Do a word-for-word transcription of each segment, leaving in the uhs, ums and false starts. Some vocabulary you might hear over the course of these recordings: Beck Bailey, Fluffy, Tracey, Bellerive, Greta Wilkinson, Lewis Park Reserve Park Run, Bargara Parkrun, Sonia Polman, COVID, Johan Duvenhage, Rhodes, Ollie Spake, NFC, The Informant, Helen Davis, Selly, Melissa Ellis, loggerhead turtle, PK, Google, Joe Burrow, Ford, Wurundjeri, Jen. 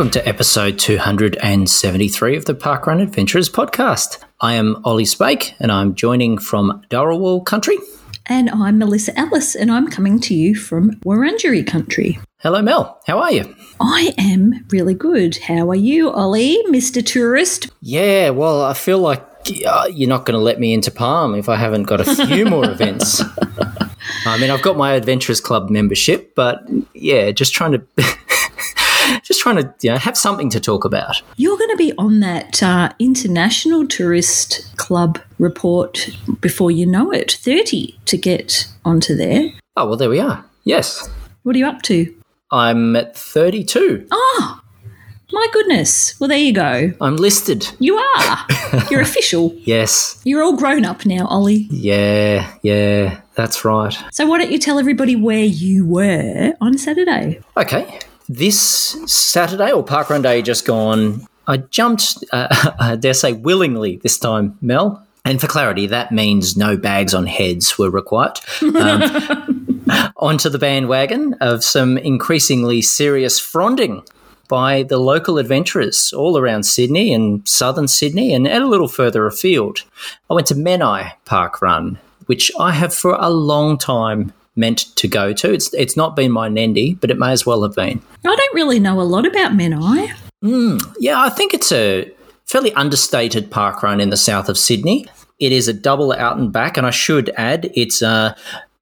Welcome to episode two hundred seventy-three of the Parkrun Adventurers podcast. I am Ollie Spake and I'm joining from Dharawal country. And I'm Melissa Ellis and I'm coming to you from Wurundjeri country. Hello Mel, how are you? I am really good. How are you, Ollie, Mister Tourist? Yeah, well, I feel like uh, you're not going to let me into Palm if I haven't got a few more events. I mean, I've got my Adventurers Club membership, but yeah, just trying to... Just trying to, you know, have something to talk about. You're going to be on that uh, International Tourist Club report before you know it, thirty to get onto there. Oh, well, there we are. Yes. What are you up to? I'm at thirty-two. Oh, my goodness. Well, there you go. I'm listed. You are. You're official. Yes. You're all grown up now, Ollie. Yeah, yeah, that's right. So why don't you tell everybody where you were on Saturday? Okay. This Saturday, or Parkrun Day just gone, I jumped, uh, I dare say willingly this time, Mel. And for clarity, that means no bags on heads were required. Um, onto the bandwagon of some increasingly serious fronding by the local adventurers all around Sydney and southern Sydney and, and a little further afield. I went to Menai Parkrun, which I have for a long time meant to go to. It's it's not been my Nendy, but it may as well have been. I don't really know a lot about Menai. Mm, yeah, I think it's a fairly understated park run in the south of Sydney. It is a double out and back, and I should add it's uh,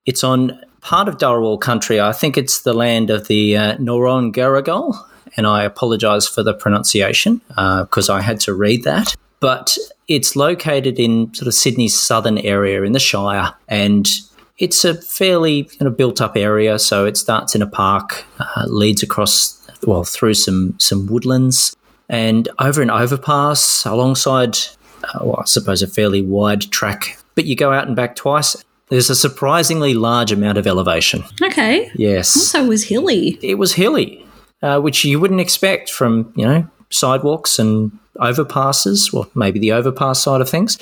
it's on part of Dharawal country. I think it's the land of the uh, Norongaragal, and I apologise for the pronunciation because uh, I had to read that. But it's located in sort of Sydney's southern area in the Shire, and it's a fairly kind of built-up area, so it starts in a park, uh, leads across, well, through some some woodlands, and over an overpass alongside, uh, well, I suppose, a fairly wide track. But you go out and back twice. There's a surprisingly large amount of elevation. Okay. Yes. Also, it was hilly. It was hilly, uh, which you wouldn't expect from, you know, sidewalks and overpasses, well, maybe the overpass side of things.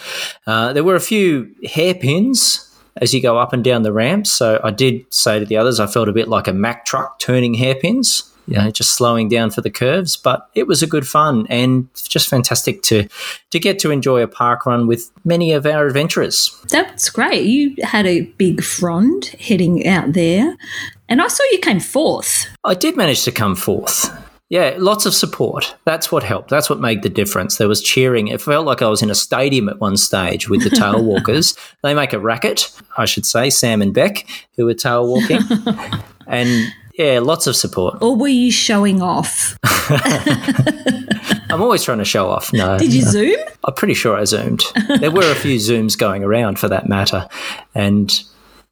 Uh, there were a few hairpins as you go up and down the ramps. So I did say to the others I felt a bit like a Mack truck turning hairpins, you know, just slowing down for the curves. But it was a good fun and just fantastic to to get to enjoy a park run with many of our adventurers. That's great. You had a big frond heading out there and I saw you came fourth. I did manage to come fourth. Yeah, lots of support. That's what helped. That's what made the difference. There was cheering. It felt like I was in a stadium at one stage with the tail walkers. They make a racket, I should say, Sam and Beck, who were tail walking. And, yeah, lots of support. Or were you showing off? I'm always trying to show off. No. Did you no. Zoom? I'm pretty sure I zoomed. There were a few Zooms going around for that matter. And,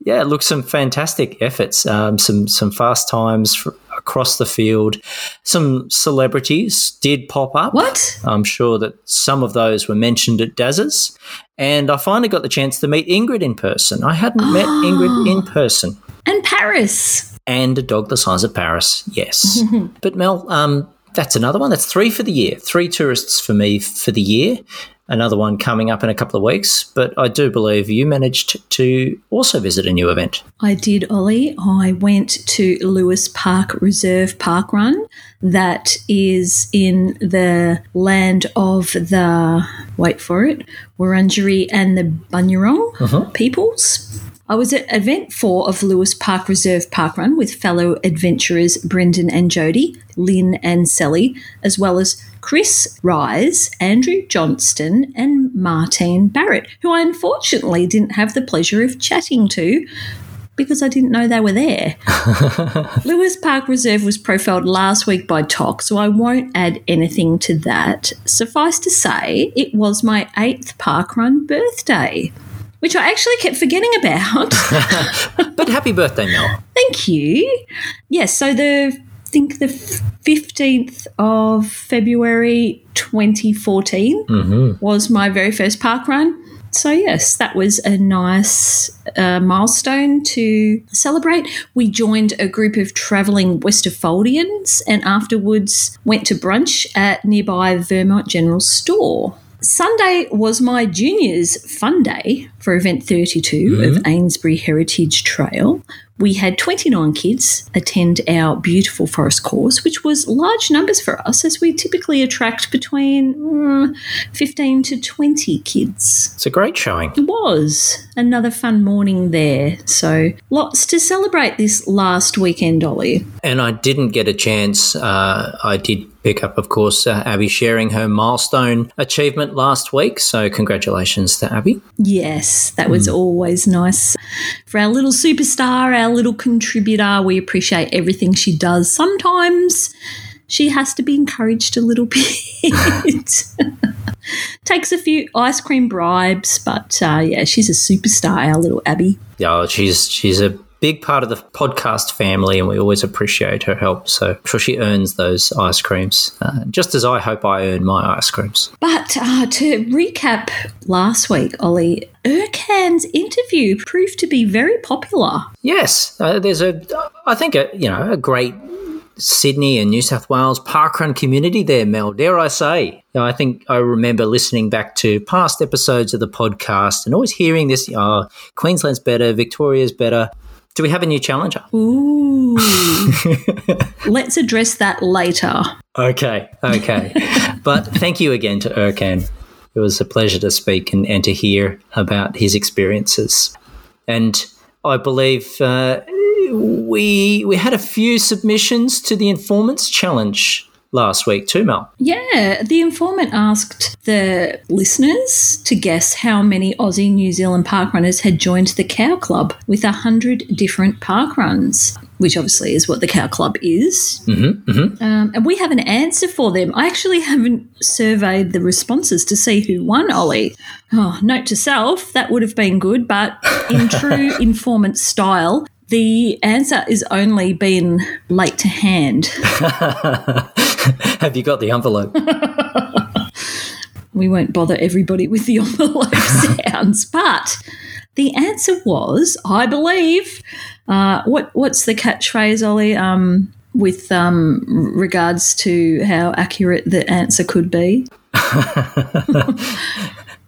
yeah, look, some fantastic efforts, um, some, some fast times for, across the field. Some celebrities did pop up. What? I'm sure that some of those were mentioned at Dazzers. And I finally got the chance to meet Ingrid in person. I hadn't oh. met Ingrid in person. And Paris. And a dog the size of Paris, yes. But, Mel, um, that's another one. That's three for the year, three tourists for me for the year. Another one coming up in a couple of weeks, but I do believe you managed to also visit a new event. I did, Ollie. I went to Lewis Park Reserve Park Run. That is in the land of the, wait for it, Wurundjeri and the Bunyarong uh-huh. peoples. I was at event four of Lewis Park Reserve Park Run with fellow adventurers Brendan and Jody, Lynn and Selly, as well as Chris Rise, Andrew Johnston and Martine Barrett, who I unfortunately didn't have the pleasure of chatting to because I didn't know they were there. Lewis Park Reserve was profiled last week by T O C, so I won't add anything to that. Suffice to say, it was my eighth parkrun birthday, which I actually kept forgetting about. But happy birthday, Mel. Thank you. Yes, so the I think the fifteenth of February twenty fourteen mm-hmm. was my very first park run. So, yes, that was a nice uh, milestone to celebrate. We joined a group of travelling Westerfoldians and afterwards went to brunch at nearby Vermont General Store. Sunday was my juniors' fun day for Event thirty-two mm-hmm. of Ainsbury Heritage Trail, We had twenty-nine kids attend our beautiful forest course, which was large numbers for us, as we typically attract between mm, fifteen to twenty kids. It's a great showing. It was. Another fun morning there. So lots to celebrate this last weekend, Ollie. And I didn't get a chance. Uh, I did pick up, of course, uh, Abby sharing her milestone achievement last week. So congratulations to Abby. Yes, that was mm. always nice. For our little superstar, our little contributor, we appreciate everything she does. Sometimes she has to be encouraged a little bit. Takes a few ice cream bribes, but, uh, yeah, she's a superstar, our little Abby. Yeah, she's she's a big part of the podcast family, and we always appreciate her help. So I'm sure she earns those ice creams, uh, just as I hope I earn my ice creams. But uh, to recap last week, Ollie, Erkan's interview proved to be very popular. Yes, uh, there's a, I think a, you know, a great Sydney and New South Wales parkrun community there, Mel, dare I say. Now, I think I remember listening back to past episodes of the podcast and always hearing this, oh, Queensland's better, Victoria's better. Do we have a new challenger? Ooh. Let's address that later. Okay, okay. But thank you again to Erkan. It was a pleasure to speak and, and to hear about his experiences. And I believe uh, we we had a few submissions to the Informants Challenge last week too, Mel. Yeah, the informant asked the listeners to guess how many Aussie New Zealand parkrunners had joined the Cow Club with one hundred different parkruns, which obviously is what the Cow Club is. Mm-hmm, mm-hmm. Um, and we have an answer for them. I actually haven't surveyed the responses to see who won, Ollie. Oh, note to self, that would have been good, but in true informant style, the answer is only been late to hand. Have you got the envelope? We won't bother everybody with the envelope sounds, but the answer was, I believe, uh, what what's the catchphrase, Ollie, um, with um, regards to how accurate the answer could be?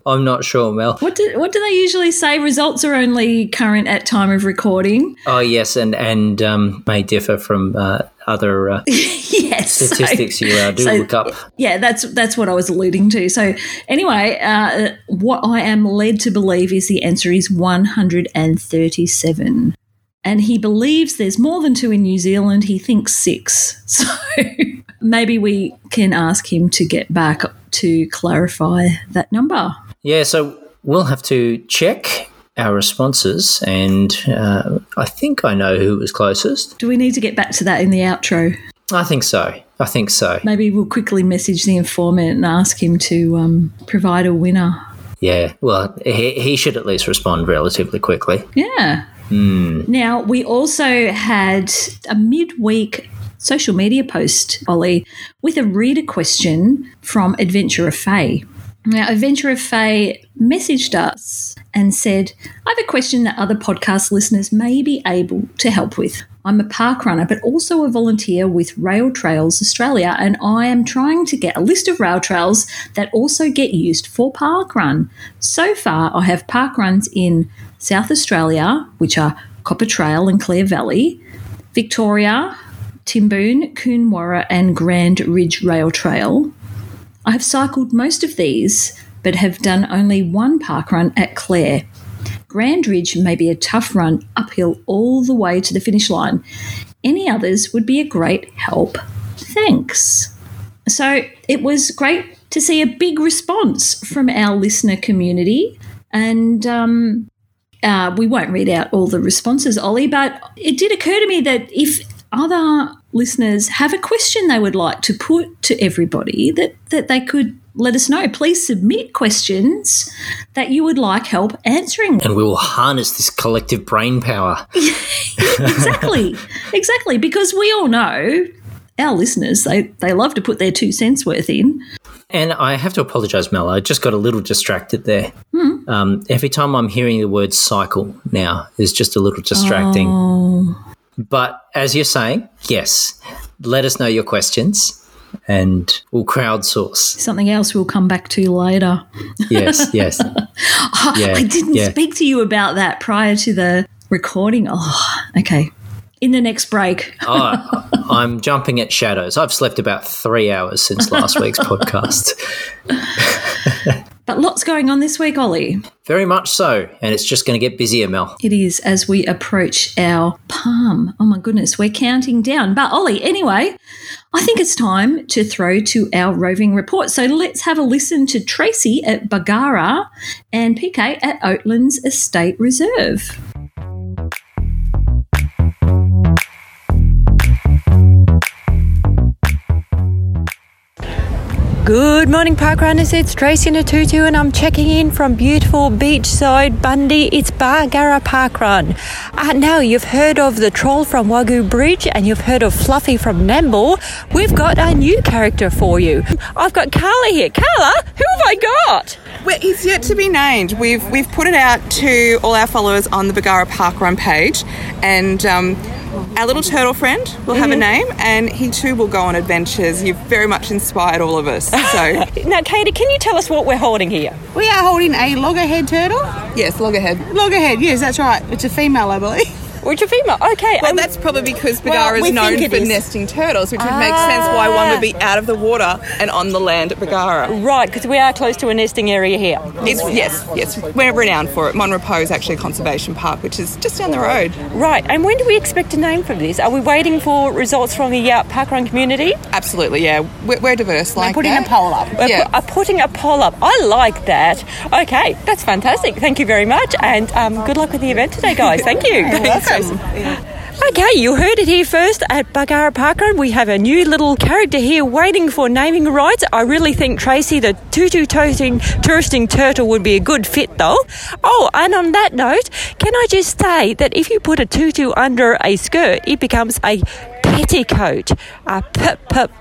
I'm not sure, Mel. What do, what do they usually say? Results are only current at time of recording. Oh, yes, and, and um, may differ from uh, other uh, yes, statistics so, you uh, do so, look up. Yeah, that's that's what I was alluding to. So anyway, uh, what I am led to believe is the answer is one hundred thirty-seven. And he believes there's more than two in New Zealand. He thinks six. So maybe we can ask him to get back to clarify that number. Yeah, so we'll have to check our responses, and uh, I think I know who was closest. Do we need to get back to that in the outro? I think so. I think so. Maybe we'll quickly message the informant and ask him to um, provide a winner. Yeah, well, he, he should at least respond relatively quickly. Yeah. Mm. Now, we also had a midweek social media post, Ollie, with a reader question from Adventurer Faye. Now, Adventurer Faye messaged us and said, I have a question that other podcast listeners may be able to help with. I'm a park runner but also a volunteer with Rail Trails Australia, and I am trying to get a list of rail trails that also get used for parkrun. So far, I have park runs in South Australia, which are Copper Trail and Clare Valley, Victoria, Timboon, Coonwarra and Grand Ridge Rail Trail. I have cycled most of these, but have done only one parkrun at Clare. Grand Ridge may be a tough run uphill all the way to the finish line. Any others would be a great help. Thanks. So it was great to see a big response from our listener community, and um, uh, we won't read out all the responses, Ollie, but it did occur to me that if other listeners have a question they would like to put to everybody, that, that they could let us know. Please submit questions that you would like help answering. And we will harness this collective brain power. Exactly, exactly, because we all know our listeners, they, they love to put their two cents worth in. And I have to apologise, Mel, I just got a little distracted there. Mm. Um, every time I'm hearing the word cycle now, it's just a little distracting. Oh. But as you're saying, yes, let us know your questions and we'll crowdsource. Something else we'll come back to later. Yes, yes. Oh, yeah, I didn't yeah. speak to you about that prior to the recording. Oh, okay. In the next break. Oh, I'm jumping at shadows. I've slept about three hours since last week's podcast. But lots going on this week, Ollie. Very much so, and it's just going to get busier, Mel. It is, as we approach our palm. Oh, my goodness, we're counting down. But, Ollie, anyway, I think it's time to throw to our roving report. So let's have a listen to Tracy at Bargara and P K at Oaklands Estate Reserve. Good morning, Parkrunners. It's Tracy in a tutu, and I'm checking in from beautiful beachside Bundy. It's Bargara Parkrun. Uh, now, you've heard of the troll from Wagyu Bridge, and you've heard of Fluffy from Nambour. We've got a new character for you. I've got Carla here. Carla, who have I got? Well, he's yet to be named. We've we've put it out to all our followers on the Bargara Parkrun page, and um, our little turtle friend will have mm-hmm. a name, and he too will go on adventures. You've very much inspired all of us. So. Now, Katie, can you tell us what we're holding here? We are holding a loggerhead turtle. Yes, loggerhead. Loggerhead, yes, that's right. It's a female, I believe. Which a female, okay. Well, um, that's probably because Bargara well, is known for is. nesting turtles, which ah. would make sense why one would be out of the water and on the land at Bargara. Right, because we are close to a nesting area here. It's, yes, yes. We're renowned for it. Monrepos is actually a conservation park, which is just down the road. Right, and when do we expect a name from this? Are we waiting for results from the uh, parkrun community? Absolutely, yeah. We're, we're diverse like that. We're putting that. a poll up. We're yeah. pu- putting a poll up. I like that. Okay, that's fantastic. Thank you very much, and um, good luck with the event today, guys. Thank you. Thanks. Okay, you heard it here first at Bargara Parkrun. We have a new little character here waiting for naming rights. I really think Tracy, the tutu-toting, touristing turtle would be a good fit though. Oh, and on that note, can I just say that if you put a tutu under a skirt, it becomes a petticoat. A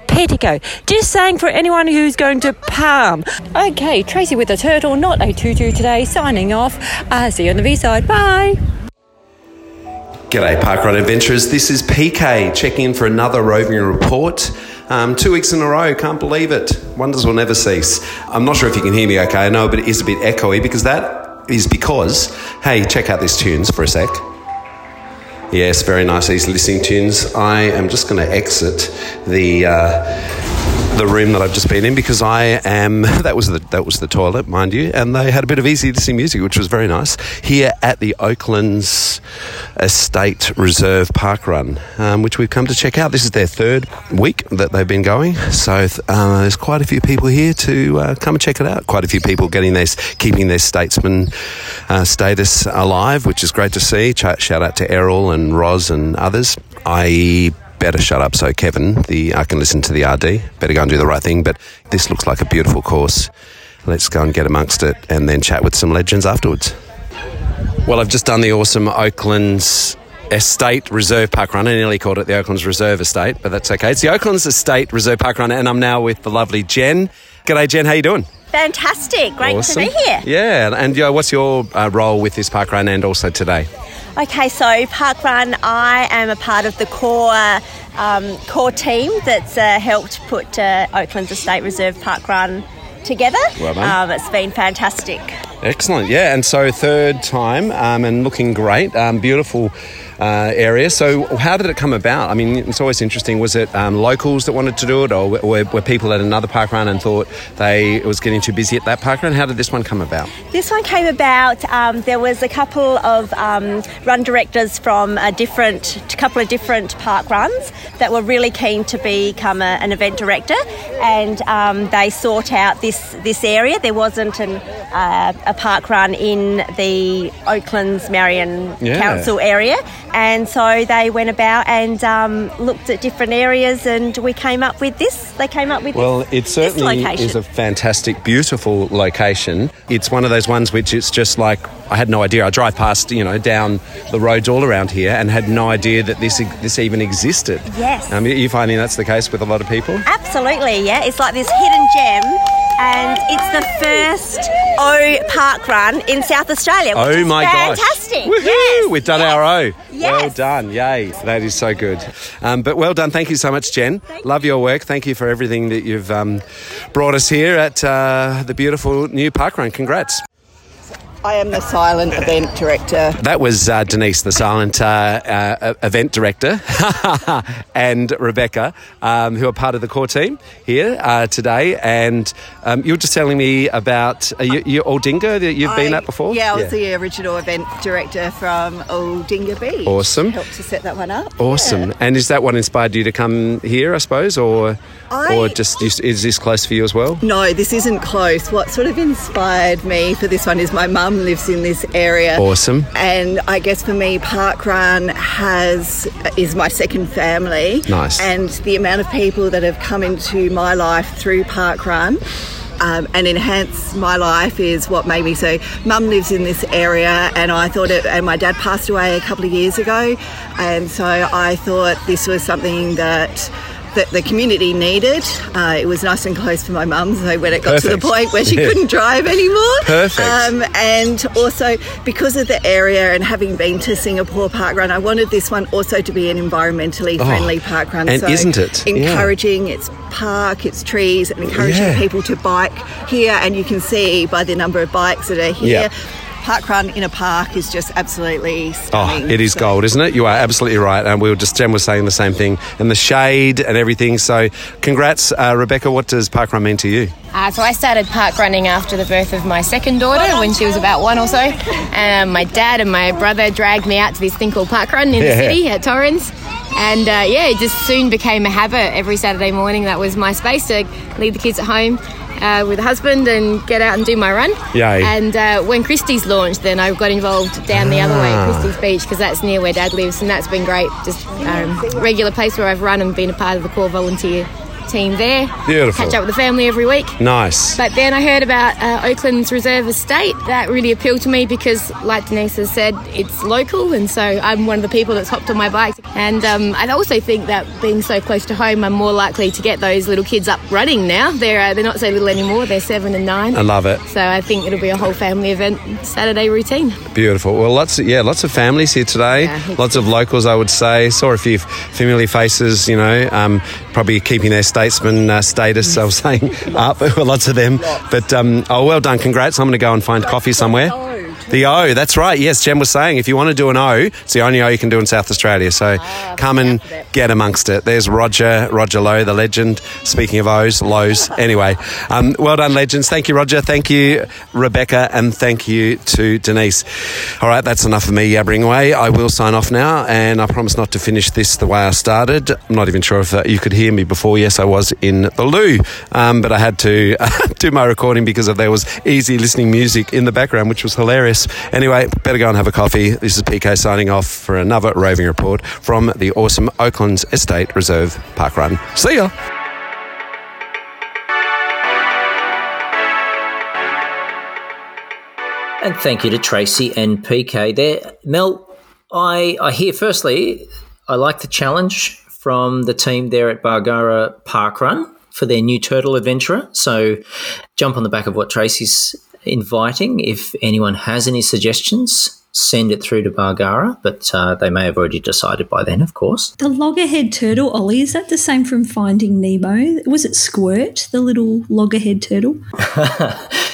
petticoat. Just saying for anyone who's going to palm. Okay, Tracy with a turtle, not a tutu today, signing off. Uh, see you on the V-side. Bye. G'day Parkrun Adventurers, this is P K checking in for another roving report. Um, two weeks in a row, can't believe it. Wonders will never cease. I'm not sure if you can hear me okay, I know, but it is a bit echoey because that is because, hey, check out these tunes for a sec. Yes, very nice, these listening tunes. I am just going to exit the... Uh, the room that I've just been in because I am that was the that was the toilet, mind you, and they had a bit of easy listening music, which was very nice here at the Oaklands Estate Reserve Park Run, um, which we've come to check out. This is their third week that they've been going, so uh, there's quite a few people here to uh, come and check it out. Quite a few people getting their keeping their statesman uh, status alive, which is great to see. Shout out to Errol and Roz and others. I. Better shut up, so Kevin, the I can listen to the R D. Better go and do the right thing, but this looks like a beautiful course. Let's go and get amongst it and then chat with some legends afterwards. Well, I've just done the awesome Oaklands Estate Reserve Park Run. I nearly called it the Oaklands Reserve Estate, but that's okay. It's the Oaklands Estate Reserve Park Run, and I'm now with the lovely Jen. G'day, Jen. How you doing? Fantastic. Great awesome. to be here. Yeah, and uh, what's your uh, role with this park run and also today? Okay, so Parkrun, I am a part of the core um, core team that's uh, helped put uh, Oaklands Estate Reserve Parkrun together. Well done. Um, it's been fantastic. Excellent, yeah, and so third time um, and looking great, um, beautiful uh, area. So how did it come about? I mean, it's always interesting. Was it um, locals that wanted to do it, or were, were people at another parkrun and thought they it was getting too busy at that parkrun? How did this one come about? This one came about, um, there was a couple of um, run directors from a different, a couple of different park runs that were really keen to become a, an event director, and um, they sought out this, this area. There wasn't an, uh, a park run in the Oaklands Marion yeah. Council area, and so they went about and um, looked at different areas, and we came up with this they came up with well this, it certainly is a fantastic, beautiful location. It's one of those ones which it's just like I had no idea. I drive past, you know, down the roads all around here and had no idea that this this even existed. Yes. Um, are you finding that's the case with a lot of people? Absolutely, yeah. It's like this hidden gem, and it's the first O Park Run in South Australia, which oh my is fantastic. Gosh. Woo-hoo! Yes. We've done yes. our O. Yes. Well done. Yay. That is so good. Um, but well done. Thank you so much, Jen. Thank Love you. your work. Thank you for everything that you've um, brought us here at uh, the beautiful new Park Run. Congrats. I am the silent event director. That was uh, Denise, the silent uh, uh, event director, and Rebecca, um, who are part of the core team here uh, today. And um, you were just telling me about uh, you, you Aldinga that you've I, been at before? Yeah, I was yeah. the original event director from Aldinga Beach. Awesome. Helped to set that one up. Awesome. Yeah. And is that what inspired you to come here, I suppose, or I, or just is this close for you as well? No, this isn't close. What sort of inspired me for this one is my mum lives in this area. Awesome. And I guess for me, Parkrun has is my second family. Nice. And the amount of people that have come into my life through Parkrun um, and enhanced my life is what made me. So mum lives in this area, and I thought it, and my dad passed away a couple of years ago, and so I thought this was something that that the community needed. Uh, it was nice and close for my mum, so when it got Perfect. to the point where she yeah. couldn't drive anymore. Perfect. Um, and also, because of the area and having been to Singapore Parkrun, I wanted this one also to be an environmentally friendly oh, parkrun. And so isn't it? Encouraging yeah. its park, its trees, and encouraging yeah. people to bike here. And you can see by the number of bikes that are here. Yeah. Parkrun in a park is just absolutely stunning. Oh, it is so. Gold, isn't it? You are absolutely right. And we were just, Jen was saying the same thing. And the shade and everything. So congrats, uh, Rebecca. What does Parkrun mean to you? Uh, so I started park running after the birth of my second daughter when she was about one or so. Um, my dad and my brother dragged me out to this thing called Parkrun in yeah. the city at Torrens. And uh, yeah, it just soon became a habit. Every Saturday morning, that was my space to leave the kids at home Uh, with a husband and get out and do my run. Yay. And uh, when Christie's launched, then I got involved down the ah. other way, Christie's Beach, because that's near where Dad lives, and that's been great. Just um, regular place where I've run and been a part of the core volunteer team there. Beautiful. Catch up with the family every week. Nice. But then I heard about uh, Oaklands Reserve Estate. That really appealed to me because, like Denise has said, it's local, and so I'm one of the people that's hopped on my bike. And um, I also think that being so close to home, I'm more likely to get those little kids up running now. They're uh, they're not so little anymore. They're seven and nine. I love it. So I think it'll be a whole family event Saturday routine. Beautiful. Well, lots of, yeah, lots of families here today. Yeah, lots of locals, I would say. Saw a few familiar faces, you know, um, probably keeping their statesman uh, status, I was saying, up. Lots of them. But, um, oh, well done. Congrats. I'm going to go and find coffee somewhere. The O, that's right. Yes, Jen was saying, if you want to do an O, it's the only O you can do in South Australia. So ah, come and get amongst it. There's Roger, Roger Lowe, the legend. Speaking of O's, Lowe's. Anyway, um, well done, legends. Thank you, Roger. Thank you, Rebecca. And thank you to Denise. All right, that's enough of me yabbering away. I will sign off now, and I promise not to finish this the way I started. I'm not even sure if uh, you could hear me before. Yes, I was in the loo, um, but I had to uh, do my recording because of there was easy listening music in the background, which was hilarious. Anyway, better go and have a coffee. This is P K signing off for another roving report from the awesome Oaklands Estate Reserve Park Run. See ya. And thank you to Tracy and P K there. Mel, I, I hear firstly, I like the challenge from the team there at Bargara Parkrun for their new turtle adventurer. So jump on the back of what Tracy's inviting. If anyone has any suggestions, send it through to Bargara, but uh, they may have already decided by then, of course. The loggerhead turtle, Ollie, is that the same from Finding Nemo? Was it Squirt, the little loggerhead turtle?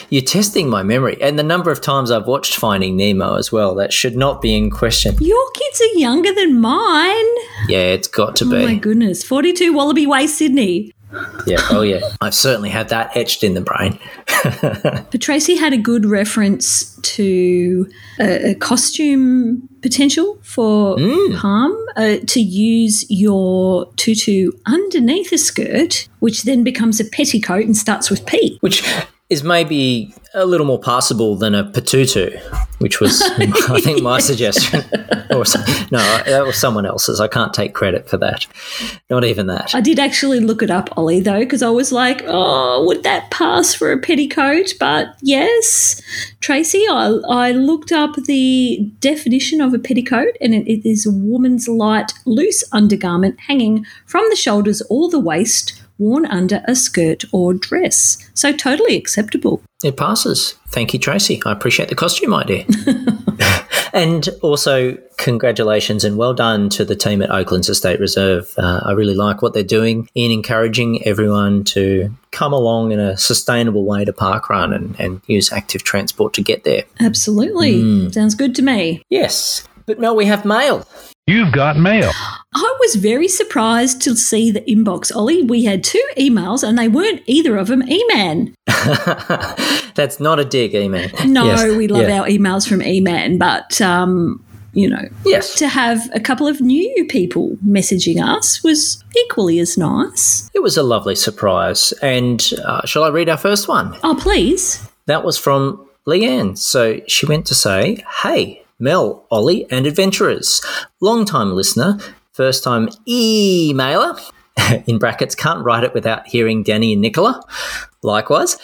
You're testing my memory. And the number of times I've watched Finding Nemo as well, that should not be in question. Your kids are younger than mine. Yeah, it's got to oh be. Oh, my goodness. forty-two Wallaby Way, Sydney. Yeah, oh yeah. I've certainly had that etched in the brain. But Tracy had a good reference to a, a costume potential for mm. harm uh, to use your tutu underneath a skirt, which then becomes a petticoat and starts with P. Which is maybe a little more passable than a patutu, which was, I think, my suggestion. Or some, no, that was someone else's. I can't take credit for that. Not even that. I did actually look it up, Ollie, though, because I was like, oh, would that pass for a petticoat? But yes, Tracy, I, I looked up the definition of a petticoat, and it, it is a woman's light, loose undergarment hanging from the shoulders or the waist, worn under a skirt or dress. So totally acceptable. It passes. Thank you, Tracy. I appreciate the costume idea. And also congratulations and well done to the team at Oaklands Estate Reserve. Uh, I really like what they're doing in encouraging everyone to come along in a sustainable way to parkrun and, and use active transport to get there. Absolutely. Mm. Sounds good to me. Yes. But Mel, we have mail. You've got mail. I was very surprised to see the inbox, Ollie. We had two emails and they weren't either of them E-Man. That's not a dig, E-Man. No, yes. we love yeah. our emails from E-Man, but, um, you know, yes. to have a couple of new people messaging us was equally as nice. It was a lovely surprise. And uh, shall I read our first one? Oh, please. That was from Leanne. So she went to say, hey, Mel, Ollie and adventurers, long-time listener, first-time emailer, in brackets, can't write it without hearing Danny and Nicola, likewise.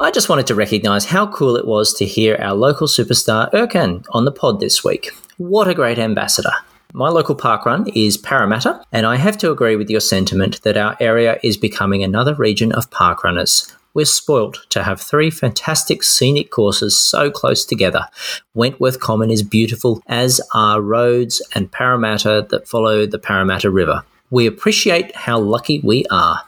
I just wanted to recognise how cool it was to hear our local superstar Erkan on the pod this week. What a great ambassador. My local parkrun is Parramatta, and I have to agree with your sentiment that our area is becoming another region of parkrunners. We're spoilt to have three fantastic scenic courses so close together. Wentworth Common is beautiful, as are Rhodes and Parramatta that follow the Parramatta River. We appreciate how lucky we are.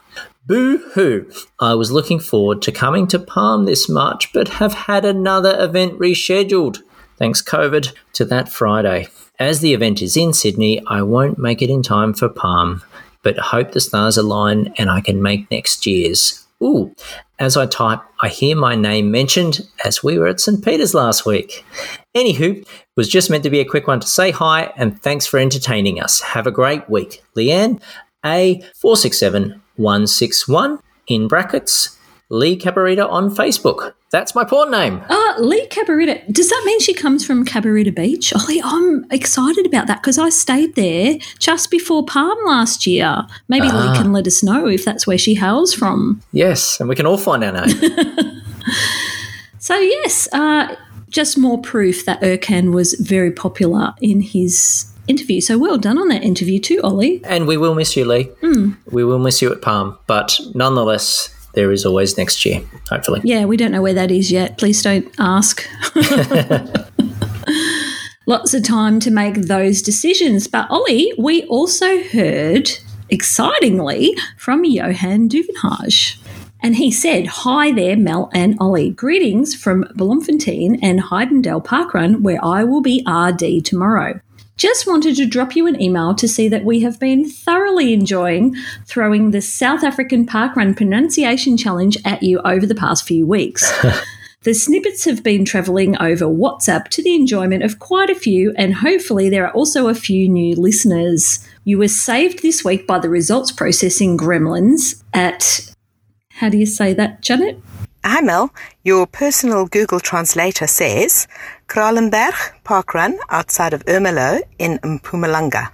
Boo-hoo! I was looking forward to coming to Palm this March, but have had another event rescheduled. Thanks, COVID, to that Friday. As the event is in Sydney, I won't make it in time for Palm, but hope the stars align and I can make next year's. Ooh, as I type, I hear my name mentioned as we were at Saint Peter's last week. Anywho, it was just meant to be a quick one to say hi and thanks for entertaining us. Have a great week. Leanne, A four six seven one six one, in brackets, Lee Cabarita on Facebook. That's my porn name. Uh, Lee Cabarita. Does that mean she comes from Cabarita Beach? Ollie, I'm excited about that because I stayed there just before Palm last year. Maybe ah. Lee can let us know if that's where she hails from. Yes, and we can all find our name. So, yes, uh, just more proof that Erkan was very popular in his interview. So well done on that interview too, Ollie. And we will miss you, Lee. Mm. We will miss you at Palm, but nonetheless, there is always next year, hopefully. Yeah, we don't know where that is yet. Please don't ask. Lots of time to make those decisions. But, Ollie, we also heard, excitingly, from Johan Duvenhage. And he said, hi there, Mel and Ollie. Greetings from Bloemfontein and Heidendale Parkrun, where I will be R D tomorrow. Just wanted to drop you an email to see that we have been thoroughly enjoying throwing the South African Parkrun pronunciation challenge at you over the past few weeks. The snippets have been travelling over WhatsApp to the enjoyment of quite a few, and hopefully there are also a few new listeners. You were saved this week by the results processing gremlins at, how do you say that, Janet? Hi, Mel. Your personal Google translator says Kralenberg Parkrun outside of Ermelo in Mpumalanga,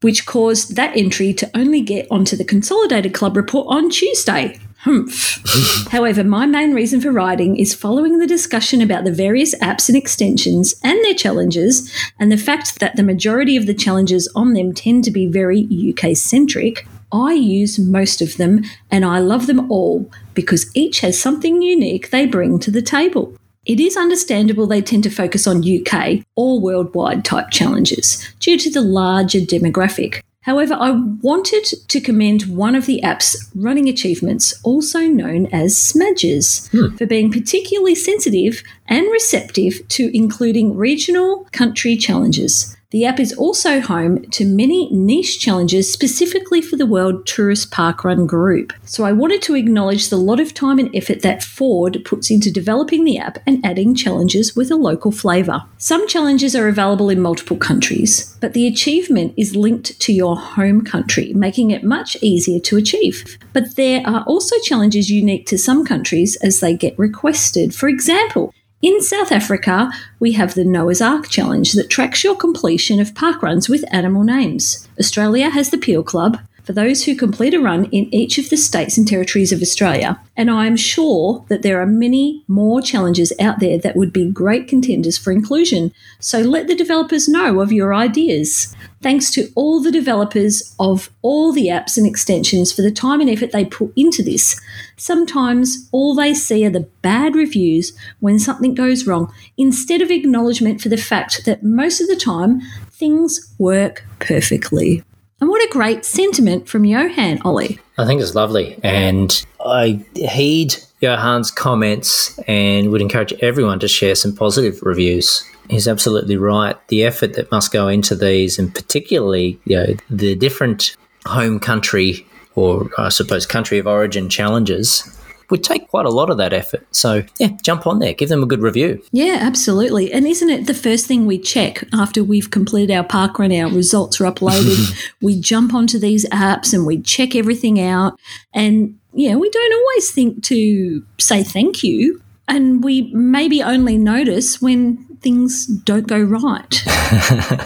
which caused that entry to only get onto the Consolidated Club report on Tuesday. Humph. However, my main reason for writing is following the discussion about the various apps and extensions and their challenges, and the fact that the majority of the challenges on them tend to be very U K-centric. I use most of them and I love them all because each has something unique they bring to the table. It is understandable they tend to focus on U K or worldwide type challenges due to the larger demographic. However, I wanted to commend one of the app's running achievements, also known as Smudges, hmm. for being particularly sensitive and receptive to including regional country challenges. The app is also home to many niche challenges specifically for the World Tourist Parkrun group. So I wanted to acknowledge the lot of time and effort that Ford puts into developing the app and adding challenges with a local flavour. Some challenges are available in multiple countries, but the achievement is linked to your home country, making it much easier to achieve. But there are also challenges unique to some countries as they get requested. For example, in South Africa, we have the Noah's Ark Challenge that tracks your completion of parkruns with animal names. Australia has the Peel Club. for those who complete a run in each of the states and territories of Australia. And I am sure that there are many more challenges out there that would be great contenders for inclusion. So let the developers know of your ideas. Thanks to all the developers of all the apps and extensions for the time and effort they put into this. Sometimes all they see are the bad reviews when something goes wrong, instead of acknowledgement for the fact that most of the time things work perfectly. And what a great sentiment from Johan, Ollie. I think it's lovely. And I heed Johan's comments and would encourage everyone to share some positive reviews. He's absolutely right. The effort that must go into these, and particularly, you know, the different home country or I suppose country of origin challenges would take quite a lot of that effort. So, yeah, jump on there. Give them a good review. Yeah, absolutely. And isn't it the first thing we check after we've completed our parkrun, our results are uploaded, we jump onto these apps and we check everything out. And, yeah, we don't always think to say thank you. And we maybe only notice when things don't go right.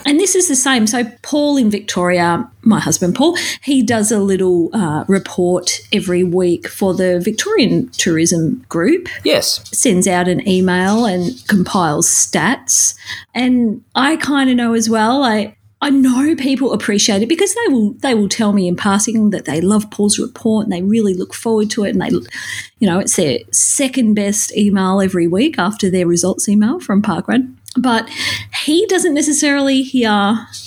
And this is the same. So Paul in Victoria, my husband Paul, he does a little uh, report every week for the Victorian tourism group. Yes. Sends out an email and compiles stats. And I kind of know as well, I I know people appreciate it because they will they will tell me in passing that they love Paul's report and they really look forward to it, and they, you know, it's their second best email every week after their results email from Parkrun. But he doesn't necessarily hear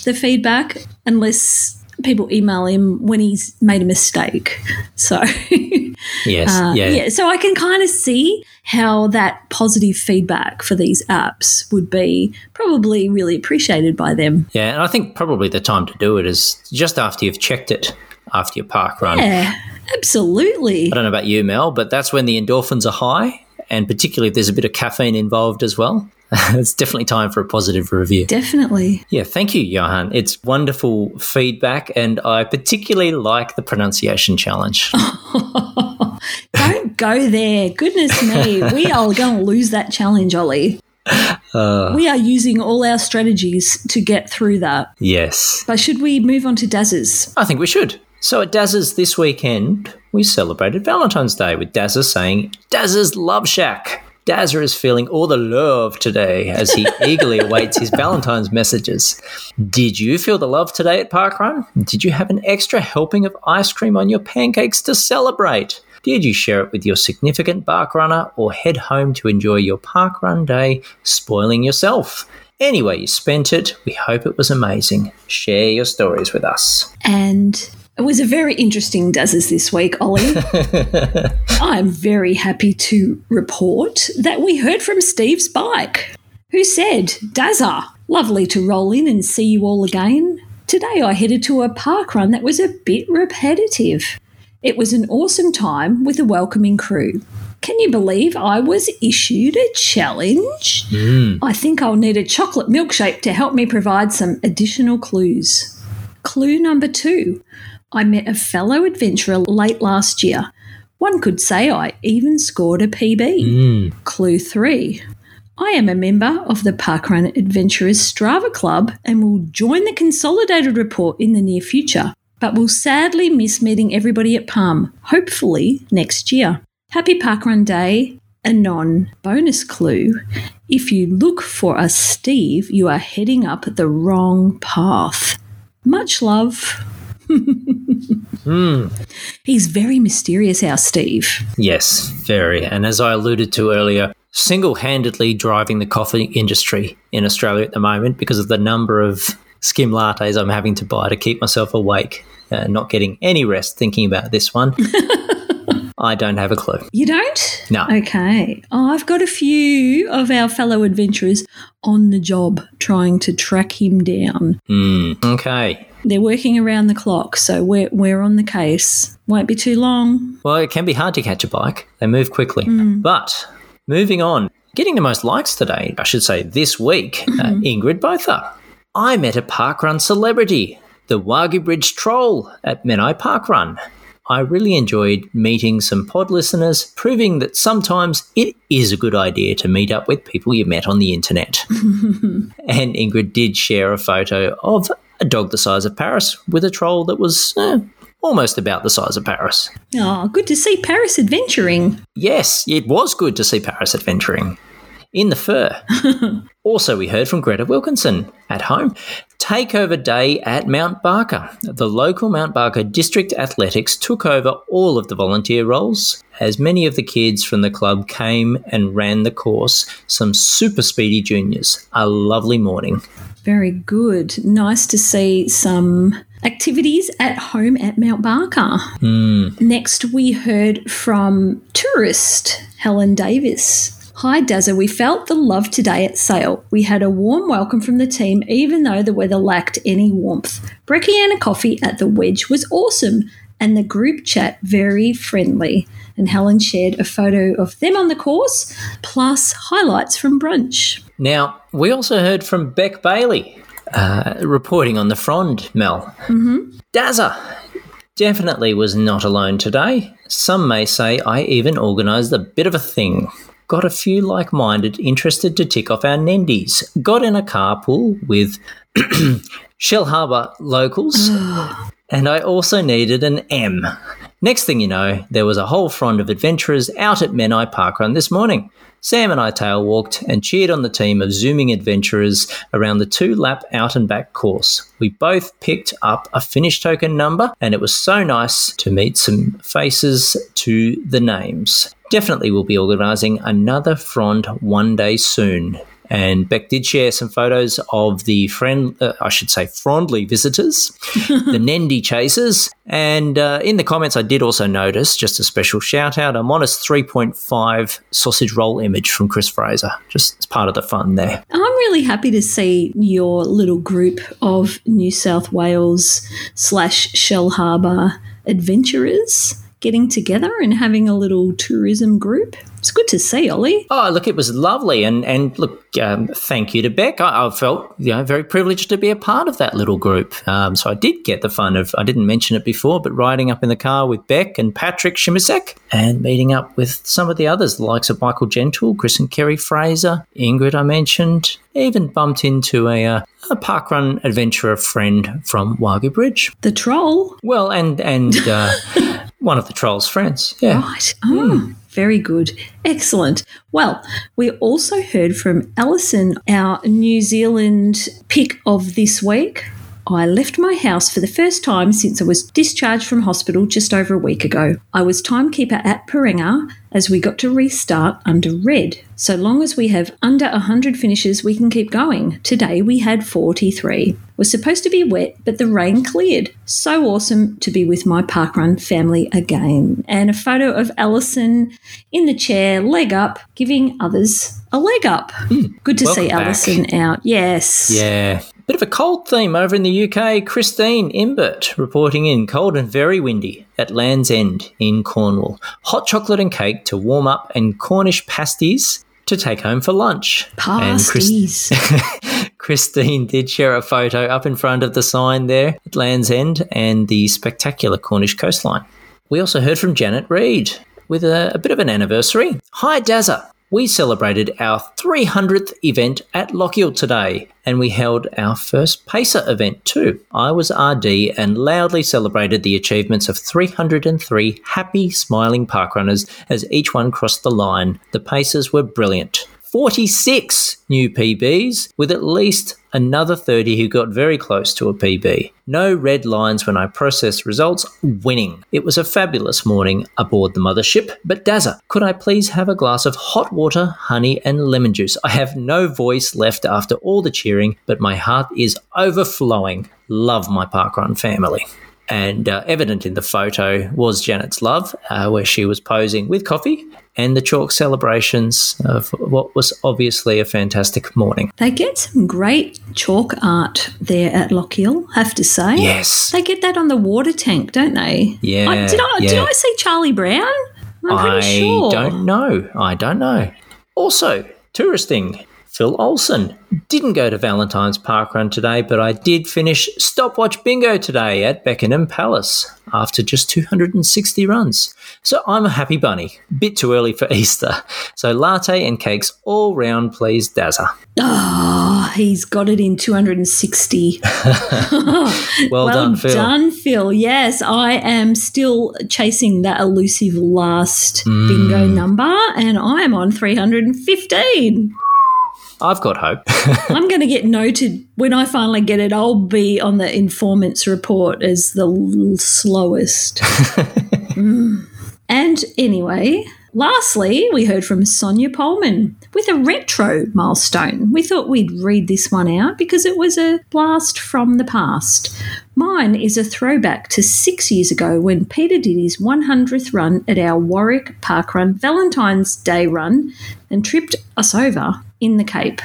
the feedback unless people email him when he's made a mistake. So yes, uh, yeah. yeah. So I can kind of see how that positive feedback for these apps would be probably really appreciated by them. Yeah, and I think probably the time to do it is just after you've checked it, after your park run. Yeah, absolutely. I don't know about you, Mel, but that's when the endorphins are high, and particularly if there's a bit of caffeine involved as well. It's definitely time for a positive review. Definitely. Yeah, thank you, Johan. It's wonderful feedback, and I particularly like the pronunciation challenge. Don't go there. Goodness me. We are going to lose that challenge, Ollie. Uh, we are using all our strategies to get through that. Yes. But should we move on to Dazzers? I think we should. So at Dazzers this weekend, we celebrated Valentine's Day with Dazzer saying, Dazzers Love Shack. Dazzer is feeling all the love today as he eagerly awaits his Valentine's messages. Did you feel the love today at Parkrun? Did you have an extra helping of ice cream on your pancakes to celebrate? Did you share it with your significant parkrunner or head home to enjoy your Parkrun day, spoiling yourself? Anyway, you spent it. We hope it was amazing. Share your stories with us. And it was a very interesting Dazzers this week, Ollie. I'm very happy to report that we heard from Steve Spike, who said, Dazzer, lovely to roll in and see you all again. Today I headed to a park run that was a bit repetitive. It was an awesome time with a welcoming crew. Can you believe I was issued a challenge? Mm. I think I'll need a chocolate milkshake to help me provide some additional clues. Clue number two. I met a fellow adventurer late last year. One could say I even scored a P B. Mm. Clue three. I am a member of the Parkrun Adventurers Strava Club and will join the Consolidated Report in the near future, but will sadly miss meeting everybody at Palm, hopefully next year. Happy Parkrun Day. A non-bonus clue. If you look for us, Steve, you are heading up the wrong path. Much love. mm. He's very mysterious, our Steve. Yes, very. And as I alluded to earlier, single-handedly driving the coffee industry in Australia at the moment because of the number of skim lattes I'm having to buy to keep myself awake and not getting any rest thinking about this one. I don't have a clue. You don't? No. Okay. Oh, I've got a few of our fellow adventurers on the job trying to track him down. Mm. Okay. They're working around the clock, so we're we're on the case. Won't be too long. Well, it can be hard to catch a bike. They move quickly. Mm. But moving on, getting the most likes today, I should say this week, mm-hmm. uh, Ingrid Botha. I met a parkrun celebrity, the Wagyu Bridge troll at Menai Parkrun. I really enjoyed meeting some pod listeners, proving that sometimes it is a good idea to meet up with people you met on the internet. And Ingrid did share a photo of a dog the size of Paris with a troll that was eh, almost about the size of Paris. Oh, good to see Paris adventuring. Yes, it was good to see Paris adventuring. In the fur. Also, we heard from Greta Wilkinson at home. Takeover day at Mount Barker. The local Mount Barker District Athletics took over all of the volunteer roles as many of the kids from the club came and ran the course. Some super speedy juniors. A lovely morning. Very good. Nice to see some activities at home at Mount Barker. Mm. Next, we heard from tourist Helen Davis. Hi, Dazza. We felt the love today at sale. We had a warm welcome from the team, even though the weather lacked any warmth. Brekkie and a coffee at the Wedge was awesome, and the group chat very friendly. And Helen shared a photo of them on the course, plus highlights from brunch. Now, we also heard from Beck Bailey, uh, reporting on the frond, Mel. Mm-hmm. Dazza definitely was not alone today. Some may say I even organised a bit of a thing. Got a few like-minded interested to tick off our Nendies. Got in a carpool with Shell Harbour locals, and I also needed an M. Next thing you know, there was a whole frond of adventurers out at Menai Parkrun this morning. Sam and I tail walked and cheered on the team of zooming adventurers around the two-lap out-and-back course. We both picked up a finish token number, and it was so nice to meet some faces to the names. Definitely we'll be organising another frond one day soon. And Beck did share some photos of the friend, uh, I should say, frondly visitors, the Nendi chasers. And uh, in the comments, I did also notice, just a special shout out, a modest three point five sausage roll image from Chris Fraser, just as part of the fun there. I'm really happy to see your little group of New South Wales slash Shell Harbour adventurers getting together and having a little tourism group. It's good to see, Ollie. Oh, look, it was lovely. And, and look, um, thank you to Beck. I, I felt, you know, very privileged to be a part of that little group. Um, so I did get the fun of, I didn't mention it before, but riding up in the car with Beck and Patrick Shimasek and meeting up with some of the others, the likes of Michael Gentle, Chris and Kerry Fraser, Ingrid I mentioned, even bumped into a uh, a parkrun adventurer friend from Wagyu Bridge. The troll. Well, and, and uh, one of the troll's friends. Yeah. Right. Oh. Mm. Very good. Excellent. Well, we also heard from Alison, our New Zealand pick of this week. I left my house for the first time since I was discharged from hospital just over a week ago. I was timekeeper at Parenga as we got to restart under red. So long as we have under one hundred finishes, we can keep going. Today we had forty-three. It was supposed to be wet, but the rain cleared. So awesome to be with my parkrun family again. And a photo of Alison in the chair, leg up, giving others a leg up. Mm, Good to welcome see Alison back. Out. Yes. Yeah. Bit of a cold theme over in the U K. Christine Imbert reporting in cold and very windy at Land's End in Cornwall. Hot chocolate and cake to warm up and Cornish pasties to take home for lunch. Pasties. Chris- Christine did share a photo up in front of the sign there at Land's End and the spectacular Cornish coastline. We also heard from Janet Reed with a, a bit of an anniversary. Hi, Dazza. We celebrated our three hundredth event at Lochiel today, and we held our first Pacer event too. I was R D and loudly celebrated the achievements of three hundred three happy, smiling parkrunners as each one crossed the line. The Pacers were brilliant. forty-six new P Bs, with at least another thirty who got very close to a P B. No red lines when I processed results, winning. It was a fabulous morning aboard the mothership. But Dazza, could I please have a glass of hot water, honey and lemon juice? I have no voice left after all the cheering, but my heart is overflowing. Love my parkrun family. And uh, evident in the photo was Janet's love, uh, where she was posing with coffee and the chalk celebrations of what was obviously a fantastic morning. They get some great chalk art there at Lochiel, have to say. Yes. They get that on the water tank, don't they? Yeah. I, did, I, yeah. did I see Charlie Brown? I'm pretty I sure. I don't know. I don't know. Also, touristing. Phil Olsen. Didn't go to Valentine's Parkrun today, but I did finish Stopwatch Bingo today at Beckenham Palace after just two hundred sixty runs. So I'm a happy bunny. Bit too early for Easter. So latte and cakes all round, please, Dazza. Oh, he's got it in two hundred sixty. well, well done, Phil. Well done, Phil. Yes, I am still chasing that elusive last mm. bingo number, and I'm on three hundred fifteen. I've got hope. I'm going to get noted. When I finally get it, I'll be on the informant's report as the l- slowest. mm. And anyway, lastly, we heard from Sonia Polman with a retro milestone. We thought we'd read this one out because it was a blast from the past. Mine is a throwback to six years ago when Peter did his hundredth run at our Warwick Parkrun Valentine's Day run and tripped us over in the Cape.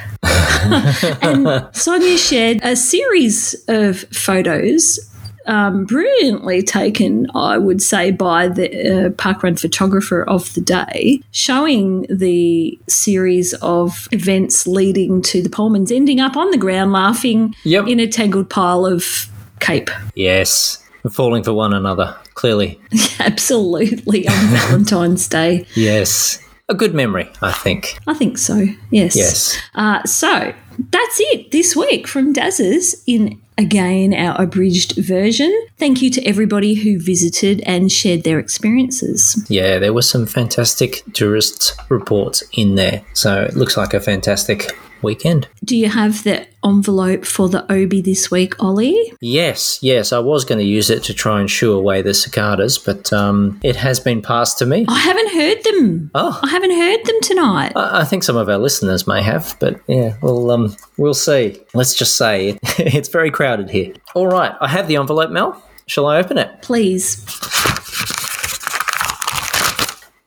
And Sonia shared a series of photos, um, brilliantly taken, I would say, by the uh, parkrun photographer of the day, showing the series of events leading to the Polmans ending up on the ground laughing yep. in a tangled pile of cape. Yes. Falling for one another, clearly. Absolutely, on Valentine's Day. Yes. A good memory, I think. I think so, yes. Yes. Uh, so that's it this week from Daz's in, again, our abridged version. Thank you to everybody who visited and shared their experiences. Yeah, there were some fantastic tourist reports in there. So it looks like a fantastic weekend. Do you have the envelope for the Obi this week, Ollie? Yes, yes. I was going to use it to try and shoo away the cicadas, but um, it has been passed to me. I haven't heard them. Oh. I haven't heard them tonight. I, I think some of our listeners may have, but yeah, we'll, um, we'll see. Let's just say it, it's very crowded here. All right. I have the envelope, Mel. Shall I open it? Please.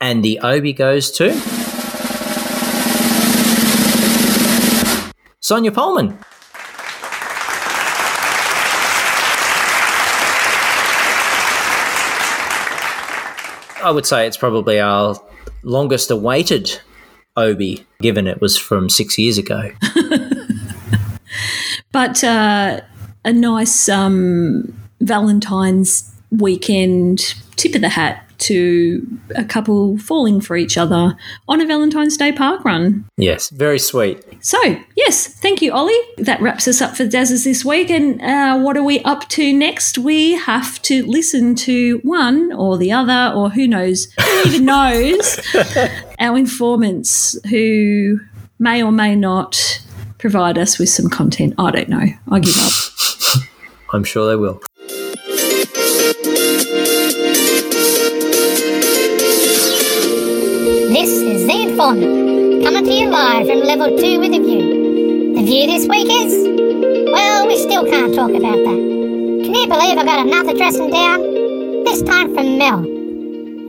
And the Obi goes to Sonia Polman. I would say it's probably our longest awaited Obi, given it was from six years ago. But uh, a nice um, Valentine's weekend tip of the hat to a couple falling for each other on a Valentine's Day park run. Yes, very sweet. So, yes, thank you, Ollie. That wraps us up for Dazzers this week. And uh, what are we up to next? We have to listen to one or the other, or who knows, who even knows, our informants who may or may not provide us with some content. I don't know. I give up. I'm sure they will. This is The Informant, coming to you live from Level two with a view. The view this week is, well, we still can't talk about that. Can you believe I got another dressing down? This time from Mel.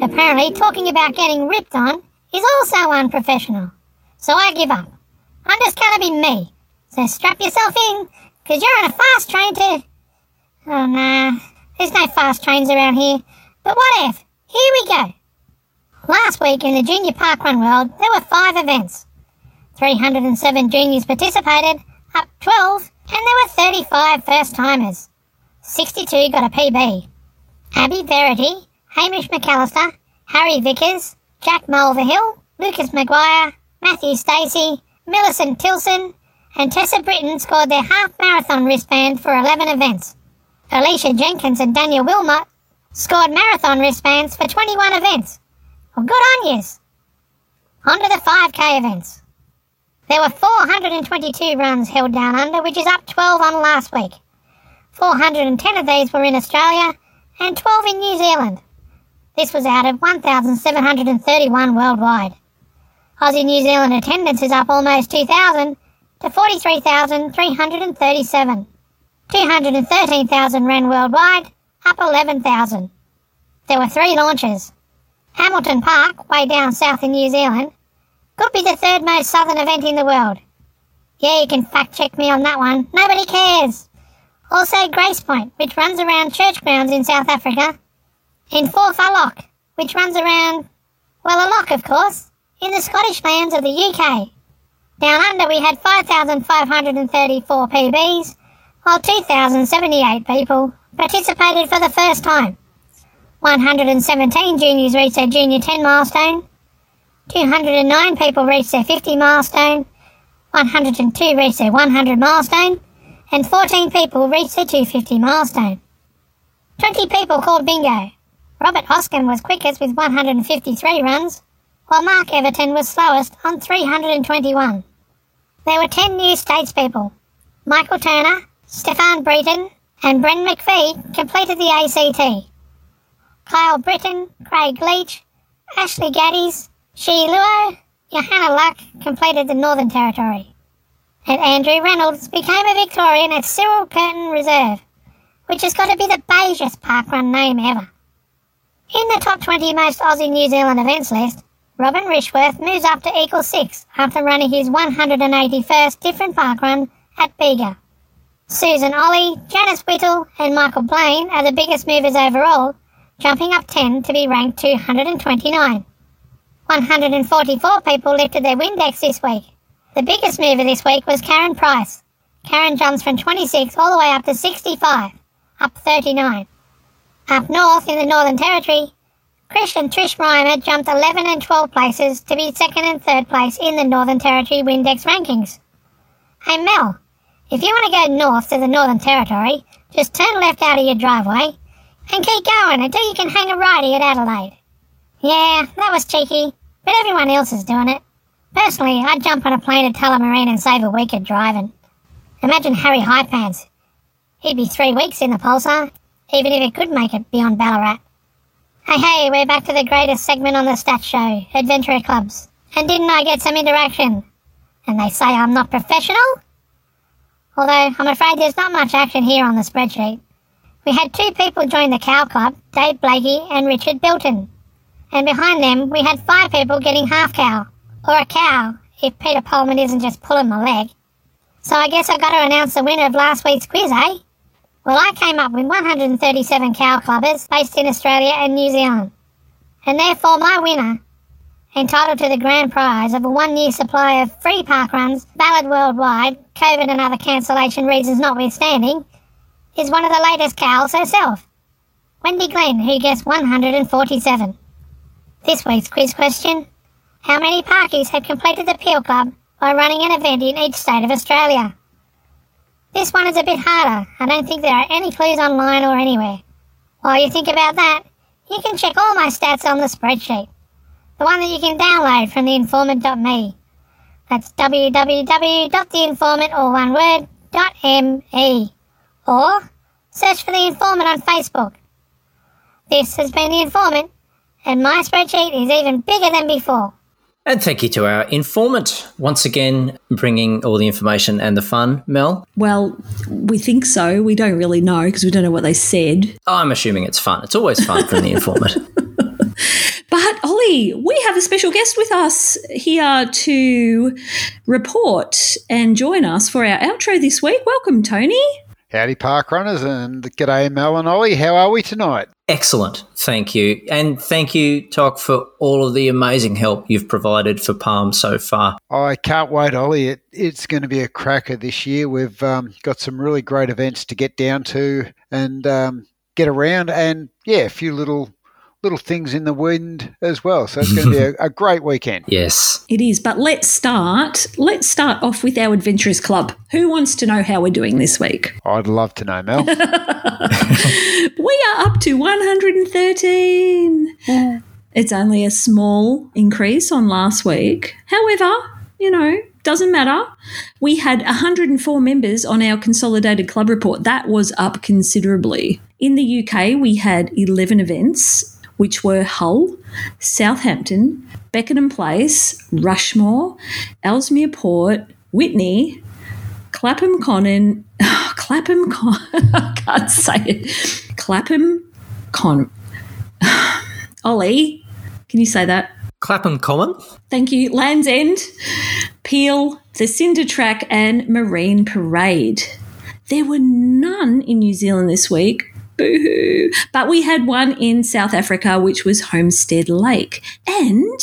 Apparently talking about getting ripped on is also unprofessional. So I give up. I'm just going to be me. So strap yourself in, because you're on a fast train to... Oh, nah. There's no fast trains around here. But what if? Here we go. Last week in the junior parkrun world, there were five events. three hundred seven juniors participated, up twelve, and there were thirty-five first-timers. sixty-two got a P B. Abby Verity, Hamish McAllister, Harry Vickers, Jack Mulverhill, Lucas Maguire, Matthew Stacey, Millicent Tilson, and Tessa Britton scored their half-marathon wristband for eleven events. Alicia Jenkins and Daniel Wilmot scored marathon wristbands for twenty-one events. Well, good on yous. On to the five K events. There were four hundred twenty-two runs held down under, which is up twelve on last week. four hundred ten of these were in Australia and twelve in New Zealand. This was out of one thousand seven hundred thirty-one worldwide. Aussie New Zealand attendance is up almost two thousand to forty-three thousand three hundred thirty-seven. two hundred thirteen thousand ran worldwide, up eleven thousand. There were three launches. Hamilton Park, way down south in New Zealand, could be the third most southern event in the world. Yeah, you can fact check me on that one. Nobody cares. Also Grace Point, which runs around church grounds in South Africa, and Forth a Loch, which runs around, well, a loch of course, in the Scottish lands of the U K. Down under we had five thousand five hundred thirty-four P Bs, while two thousand seventy-eight people participated for the first time. one hundred seventeen juniors reached their junior ten milestone, two hundred nine people reached their fifty milestone, one hundred two reached their one hundred milestone, and fourteen people reached their two hundred fifty milestone. twenty people called bingo. Robert Hoskin was quickest with one hundred fifty-three runs, while Mark Everton was slowest on three hundred twenty-one. There were ten new statespeople. Michael Turner, Stefan Breton and Bren McPhee completed the A C T. Kyle Britton, Craig Leach, Ashley Gaddies, Shi Luo, Johanna Luck completed the Northern Territory. And Andrew Reynolds became a Victorian at Cyril Curtin Reserve, which has got to be the beigest parkrun name ever. In the top twenty most Aussie New Zealand events list, Robin Rishworth moves up to equal six after running his one hundred eighty-first different parkrun at Bega. Susan Ollie, Janice Whittle and Michael Blaine are the biggest movers overall, jumping up ten to be ranked two hundred twenty-nine. one hundred forty-four people lifted their Windex this week. The biggest mover this week was Karen Price. Karen jumps from twenty-six all the way up to sixty-five, up thirty-nine. Up north in the Northern Territory, Chris and Trish Reimer jumped eleven and twelve places to be second and third place in the Northern Territory Windex rankings. Hey Mel, if you want to go north to the Northern Territory, just turn left out of your driveway and keep going until you can hang a righty at Adelaide. Yeah, that was cheeky, but everyone else is doing it. Personally, I'd jump on a plane to Tullamarine and save a week of driving. Imagine Harry Highpants. He'd be three weeks in the Pulsar, even if it could make it beyond Ballarat. Hey, hey, we're back to the greatest segment on the stats show, Adventurer Clubs. And didn't I get some interaction? And they say I'm not professional? Although, I'm afraid there's not much action here on the spreadsheet. We had two people join the Cow Club, Dave Blakey and Richard Bilton. And behind them, we had five people getting half cow, or a cow, if Peter Pullman isn't just pulling my leg. So I guess I've got to announce the winner of last week's quiz, eh? Well, I came up with one hundred thirty-seven Cow Clubbers based in Australia and New Zealand. And therefore my winner, entitled to the grand prize of a one-year supply of free park runs, valid worldwide, COVID and other cancellation reasons notwithstanding, is one of the latest cows herself, Wendy Glenn, who guessed one hundred forty-seven. This week's quiz question, how many parkies have completed the Peel Club by running an event in each state of Australia? This one is a bit harder. I don't think there are any clues online or anywhere. While you think about that, you can check all my stats on the spreadsheet, the one that you can download from the informant dot m e. That's w w w dot the informant all one word dot m e, or search for The Informant on Facebook. This has been The Informant, and my spreadsheet is even bigger than before. And thank you to our informant, once again, bringing all the information and the fun, Mel. Well, we think so. We don't really know because we don't know what they said. Oh, I'm assuming it's fun. It's always fun from The Informant. But, Ollie, we have a special guest with us here to report and join us for our outro this week. Welcome, Tony. Howdy, park runners, and g'day, Mel and Ollie. How are we tonight? Excellent. Thank you. And thank you, Toc, for all of the amazing help you've provided for Palm so far. I can't wait, Ollie. It, it's going to be a cracker this year. We've um, got some really great events to get down to and um, get around and, yeah, a few little little things in the wind as well. So it's going to be a, a great weekend. Yes. It is. But let's start. Let's start off with our Adventurers Club. Who wants to know how we're doing this week? I'd love to know, Mel. We are up to one hundred thirteen. Yeah. It's only a small increase on last week. However, you know, doesn't matter. We had one hundred four members on our consolidated club report. That was up considerably. In the U K, we had eleven events, which were Hull, Southampton, Beckenham Place, Rushmore, Ellesmere Port, Whitney, Clapham Common, oh, Clapham Con, I can't say it, Clapham Con, Ollie, can you say that? Clapham Common. Thank you. Land's End, Peel, the Cinder Track and Marine Parade. There were none in New Zealand this week. Boo-hoo. But we had one in South Africa, which was Homestead Lake. And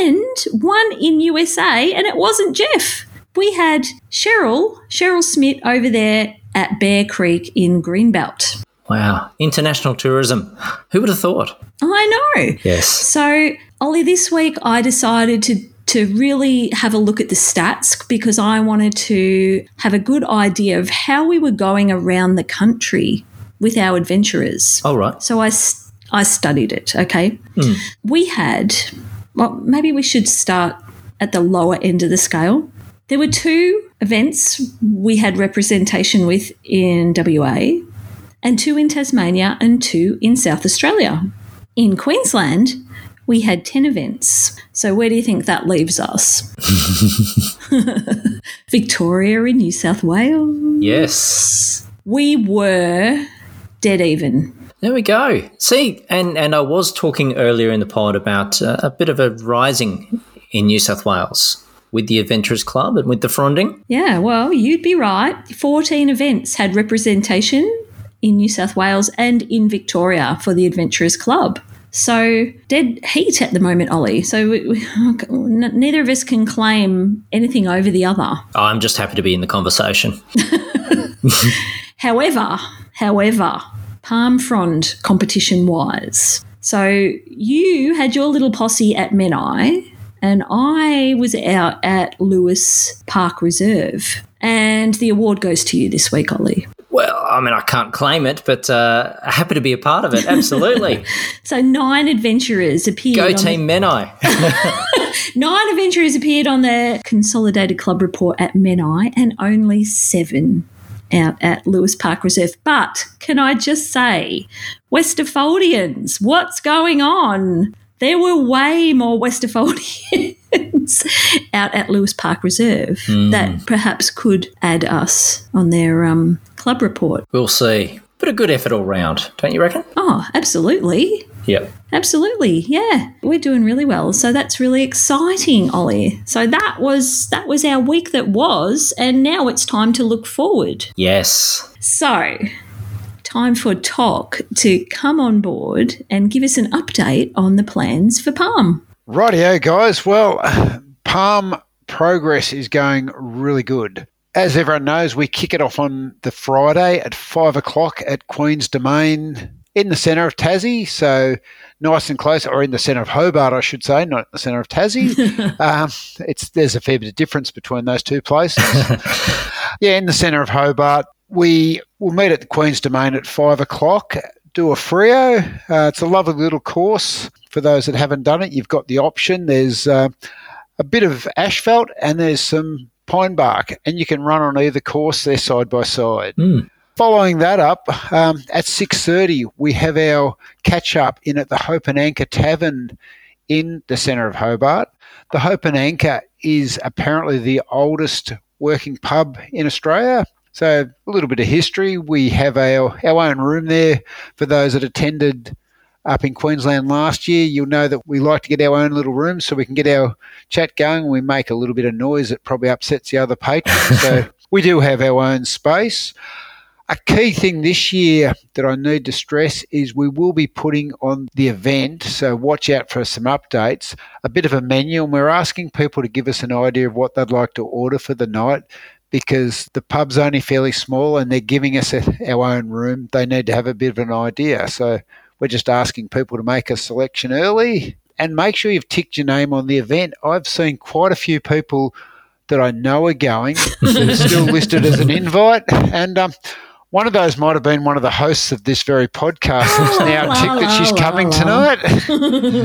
and one in U S A, and it wasn't Jeff. We had Cheryl, Cheryl Smith over there at Bear Creek in Greenbelt. Wow, international tourism. Who would have thought? I know. Yes. So, Ollie, this week I decided to to really have a look at the stats because I wanted to have a good idea of how we were going around the country with our adventurers. All right. So I, I studied it, okay? Mm. We had, well, maybe we should start at the lower end of the scale. There were two events we had representation with in W A and two in Tasmania and two in South Australia. In Queensland, we had ten events. So where do you think that leaves us? Victoria in New South Wales. Yes. We were dead even. There we go. See, and, and I was talking earlier in the pod about uh, a bit of a rising in New South Wales with the Adventurers Club and with the Fronding. Yeah, well, you'd be right. fourteen events had representation in New South Wales and in Victoria for the Adventurers Club. So dead heat at the moment, Ollie. So we, we, neither of us can claim anything over the other. I'm just happy to be in the conversation. however, however, palm frond competition-wise. So you had your little posse at Menai and I was out at Lewis Park Reserve. And the award goes to you this week, Ollie. Well, I mean, I can't claim it, but uh, happy to be a part of it. Absolutely. So nine adventurers appeared. Go on Team the- Menai. Nine adventurers appeared on the Consolidated Club report at Menai and only seven out at Lewis Park Reserve. But can I just say, Westerfoldians, what's going on? There were way more Westerfoldians out at Lewis Park Reserve mm. that perhaps could add us on their um, club report. We'll see. But a good effort all round, don't you reckon? Oh, absolutely. Yep. Absolutely, yeah. We're doing really well. So that's really exciting, Ollie. So that was that was our week that was, and now it's time to look forward. Yes. So time for Toc to come on board and give us an update on the plans for Palm. Rightio, guys. Well, Palm progress is going really good. As everyone knows, we kick it off on the Friday at five o'clock at Queen's Domain in the centre of Tassie. So nice and close, or in the centre of Hobart, I should say, not in the centre of Tassie. um, it's there's a fair bit of difference between those two places. Yeah, in the centre of Hobart. We will meet at the Queen's Domain at five o'clock, do a Frio. Uh, it's a lovely little course. For those that haven't done it, you've got the option. There's uh, a bit of asphalt and there's some pine bark, and you can run on either course. They're side by side. Mm. Following that up, um, at six thirty, we have our catch-up in at the Hope and Anchor Tavern in the centre of Hobart. The Hope and Anchor is apparently the oldest working pub in Australia. So a little bit of history. We have our, our own room there. For those that attended up in Queensland last year, you'll know that we like to get our own little room so we can get our chat going. We make a little bit of noise that probably upsets the other patrons. So we do have our own space. A key thing this year that I need to stress is we will be putting on the event, so watch out for some updates, a bit of a menu, and we're asking people to give us an idea of what they'd like to order for the night, because the pub's only fairly small and they're giving us a, our own room. They need to have a bit of an idea. So we're just asking people to make a selection early and make sure you've ticked your name on the event. I've seen quite a few people that I know are going who are still listed as an invite, and um, one of those might have been one of the hosts of this very podcast who's now la, ticked la, that she's la, coming la.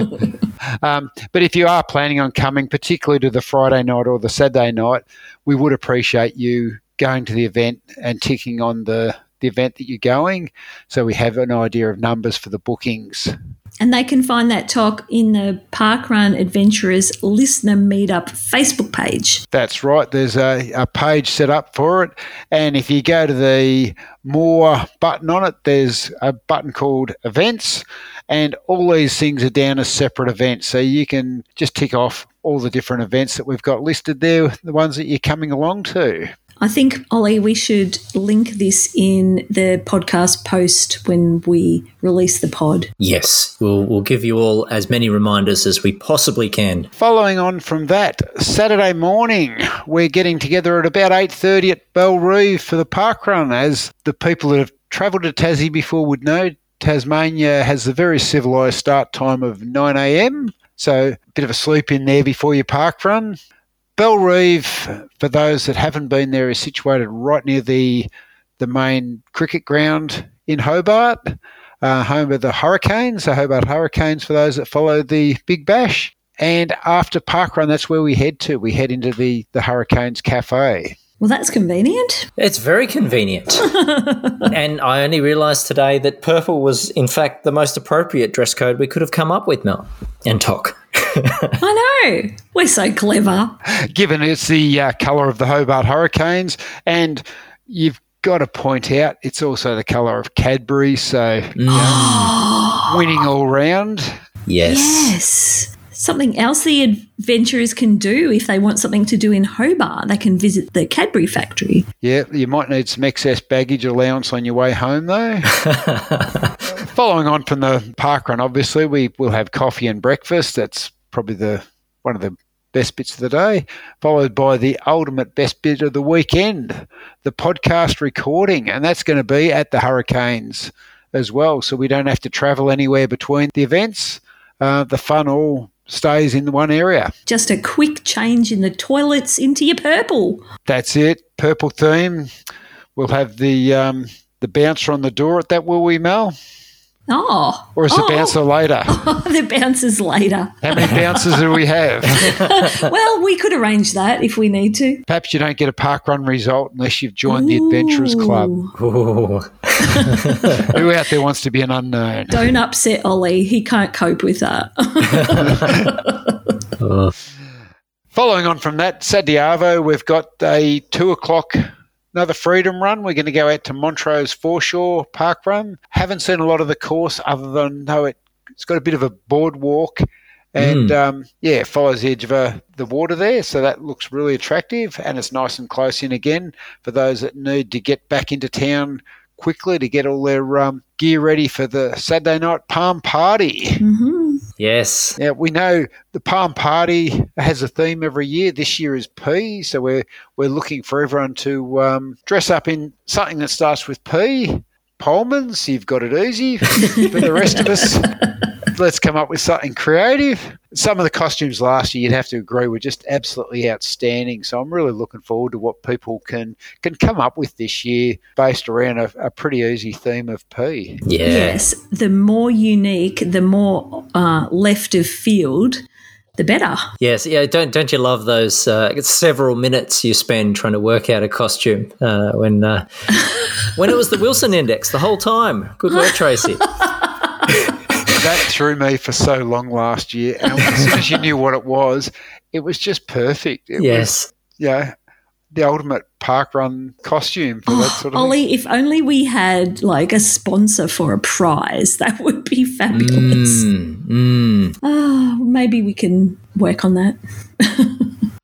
tonight. Um, but if you are planning on coming, particularly to the Friday night or the Saturday night, we would appreciate you going to the event and ticking on the, the event that you're going, so we have an idea of numbers for the bookings. And they can find that talk in the Parkrun Adventurers Listener Meetup Facebook page. That's right. There's a, a page set up for it. And if you go to the More button on it, there's a button called Events. And all these things are down as separate events. So you can just tick off all the different events that we've got listed there, the ones that you're coming along to. I think, Ollie, we should link this in the podcast post when we release the pod. Yes, we'll, we'll give you all as many reminders as we possibly can. Following on from that, Saturday morning, we're getting together at about eight thirty at Belroo for the park run. As the people that have travelled to Tassie before would know, Tasmania has the very civilised start time of nine a.m., so a bit of a sleep in there before your park run. Belrive, for those that haven't been there, is situated right near the the main cricket ground in Hobart, uh, home of the Hurricanes, the Hobart Hurricanes for those that follow the Big Bash. And after Parkrun, that's where we head to. We head into the, the Hurricanes Cafe. Well, that's convenient. It's very convenient. And I only realised today that purple was, in fact, the most appropriate dress code we could have come up with, Mel, and Toc. I know. We're so clever. Given it's the uh, colour of the Hobart Hurricanes, and you've got to point out it's also the colour of Cadbury, so mm. winning all round. Yes. Yes. Something else the adventurers can do if they want something to do in Hobart, they can visit the Cadbury factory. Yeah, you might need some excess baggage allowance on your way home, though. Following on from the park run, obviously, we will have coffee and breakfast. That's probably the one of the best bits of the day, followed by the ultimate best bit of the weekend, the podcast recording, and that's going to be at the Hurricanes as well, so we don't have to travel anywhere between the events. Uh, the fun all stays in one area. Just a quick change in the toilets into your purple. That's it. Purple theme. We'll have the um, the bouncer on the door at that, will we, Mel? Oh. Or is oh. the bouncer later? Oh, the bouncer's later. How many bouncers do we have? Well, we could arrange that if we need to. Perhaps you don't get a park run result unless you've joined Ooh. the Adventurers Club. Ooh. Who out there wants to be an unknown? Don't upset Ollie. He can't cope with that. oh. Following on from that, Saturday Arvo, we've got a two o'clock another freedom run. We're going to go out to Montrose Foreshore Park Run. Haven't seen a lot of the course other than know it, it's got a bit of a boardwalk and, mm. um, yeah, it follows the edge of a, the water there. So that looks really attractive and it's nice and close in again for those that need to get back into town quickly to get all their um, gear ready for the Saturday night palm party. Mm-hmm. Yes. Now, we know the palm party has a theme every year. This year is P, so we're we're looking for everyone to um, dress up in something that starts with P. Pullmans, you've got it easy. For the rest of us, let's come up with something creative. Some of the costumes last year, you'd have to agree, were just absolutely outstanding. So I'm really looking forward to what people can can come up with this year based around a, a pretty easy theme of P. Yeah. Yes, the more unique, the more uh, left of field, the better. Yes, yeah. Don't don't you love those uh, several minutes you spend trying to work out a costume uh, when uh, when it was the Wilson Index the whole time? Good work, Tracy. That threw me for so long last year, and as soon as you knew what it was, it was just perfect. It yes. was, yeah, the ultimate park run costume for oh, that sort of Ollie, thing. If only we had like a sponsor for a prize, that would be fabulous. Mm, mm. Oh, maybe we can work on that.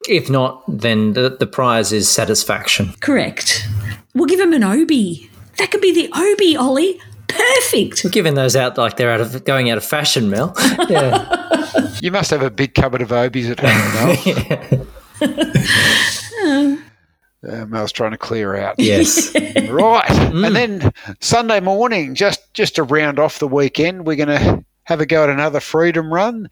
If not, then the, the prize is satisfaction. Correct. We'll give him an Obie. That could be the Obie, Ollie. Perfect. We're giving those out like they're out of going out of fashion, Mel. Yeah. You must have a big cupboard of Obies at home, Mel. uh, Mel's trying to clear out. Yes. Right. Mm. And then Sunday morning, just, just to round off the weekend, we're going to have a go at another freedom run.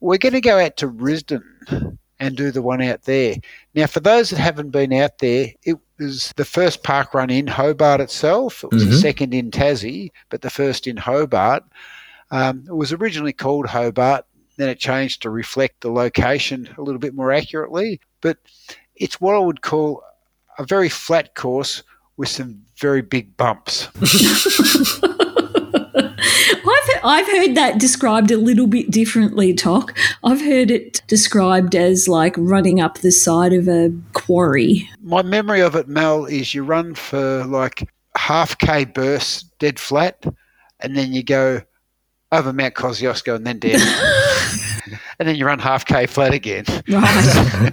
We're going to go out to Risdon and do the one out there. Now, for those that haven't been out there, it was the first park run in Hobart itself. It was mm-hmm. the second in Tassie, but the first in Hobart. Um, it was originally called Hobart, then it changed to reflect the location a little bit more accurately. But it's what I would call a very flat course with some very big bumps. I've, I've heard that described a little bit differently, Toc. I've heard it described as like running up the side of a quarry. My memory of it, Mel, is you run for like half K bursts dead flat and then you go over Mount Kosciuszko and then down. And then you run half K flat again. Right.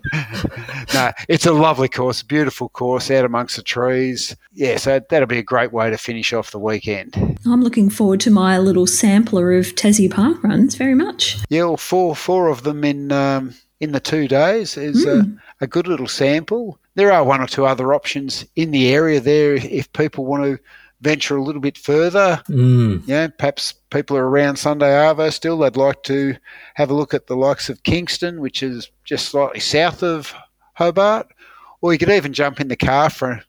no, it's a lovely course, beautiful course out amongst the trees. Yeah, so that'll be a great way to finish off the weekend. I'm looking forward to my little sampler of Tassie Park runs very much. Yeah, well, four four of them in um, in the two days is mm. a, a good little sample. There are one or two other options in the area there if people want to venture a little bit further. Mm. Yeah, perhaps people are around Sunday Arvo still. They'd like to have a look at the likes of Kingston, which is just slightly south of Hobart. Or you could even jump in the car for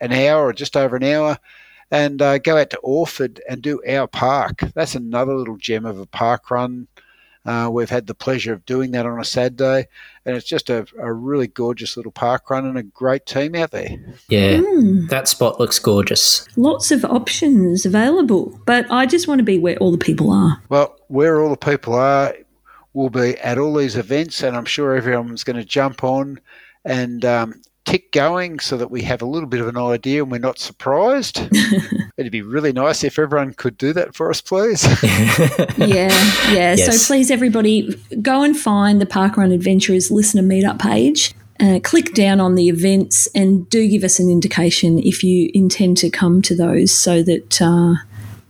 an hour or just over an hour and uh, go out to Orford and do our park. That's another little gem of a park run. Uh, we've had the pleasure of doing that on a Saturday, and it's just a, a really gorgeous little park run and a great team out there. Yeah, mm. that spot looks gorgeous. Lots of options available, but I just want to be where all the people are. Well, where all the people are will be at all these events, and I'm sure everyone's going to jump on and um, tick going so that we have a little bit of an idea and we're not surprised. It'd be really nice if everyone could do that for us, please. yeah, yeah. Yes. So please, everybody, go and find the Parkrun Adventurers listener meetup page. Uh, click down on the events and do give us an indication if you intend to come to those so that uh,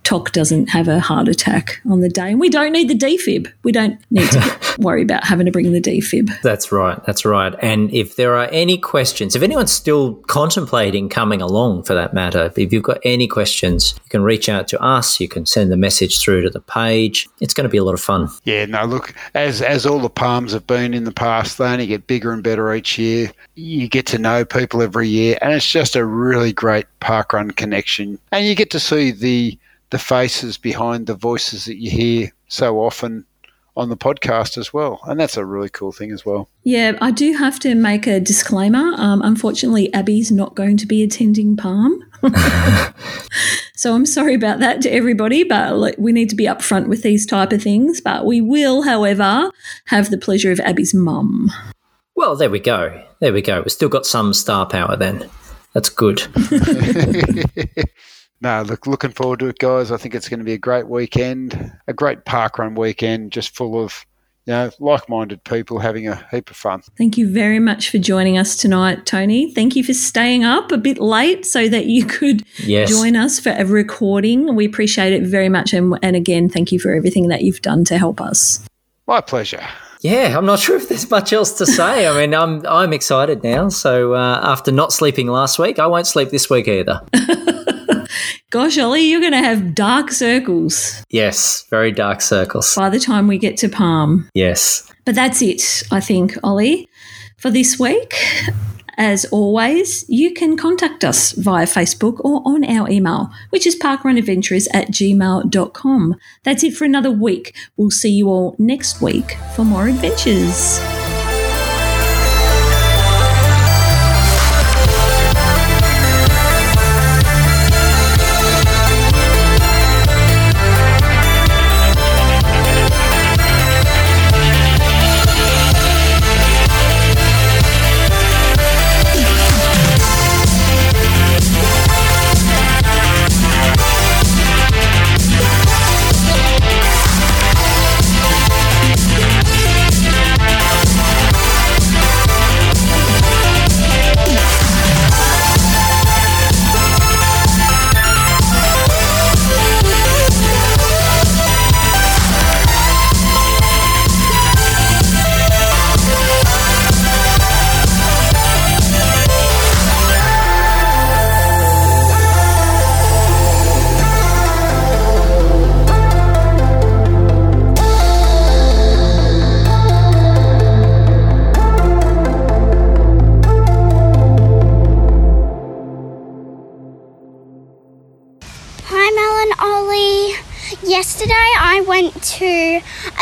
T O C doesn't have a heart attack on the day. And we don't need the defib. We don't need to worry about having to bring the defib. That's right. That's right. And if there are any questions, if anyone's still contemplating coming along for that matter, if you've got any questions, you can reach out to us. You can send a message through to the page. It's going to be a lot of fun. Yeah, no, look, as, as all the palms have been in the past, they only get bigger and better each year. You get to know people every year, and it's just a really great parkrun connection. And you get to see the the faces behind the voices that you hear so often on the podcast as well. And that's a really cool thing as well. Yeah, I do have to make a disclaimer. Um, unfortunately, Abby's not going to be attending Palm. So I'm sorry about that to everybody, but we need to be upfront with these type of things. But we will, however, have the pleasure of Abby's mum. Well, there we go. There we go. We've still got some star power then. That's good. No, look, looking forward to it, guys. I think it's going to be a great weekend, a great parkrun weekend, just full of, you know, like-minded people having a heap of fun. Thank you very much for joining us tonight, Tony. Thank you for staying up a bit late so that you could yes. join us for a recording. We appreciate it very much. And, and again, thank you for everything that you've done to help us. My pleasure. Yeah, I'm not sure if there's much else to say. I mean, I'm I'm excited now. So uh, after not sleeping last week, I won't sleep this week either. Gosh, Ollie, you're going to have dark circles. Yes, very dark circles. By the time we get to Palm. Yes. But that's it, I think, Ollie, for this week. As always, you can contact us via Facebook or on our email, which is parkrunadventurers at gmail dot com. That's it for another week. We'll see you all next week for more adventures.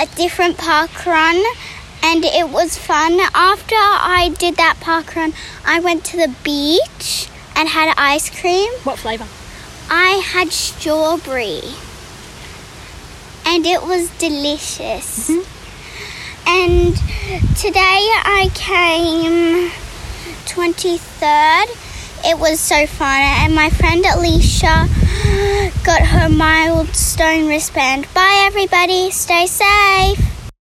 A different park run, and it was fun. After I did that park run, I went to the beach and had ice cream. What flavour? I had strawberry, and it was delicious. Mm-hmm. And today I came twenty-third. It was so fun, and my friend Alicia got her milestone wristband. Bye, everybody. Stay safe.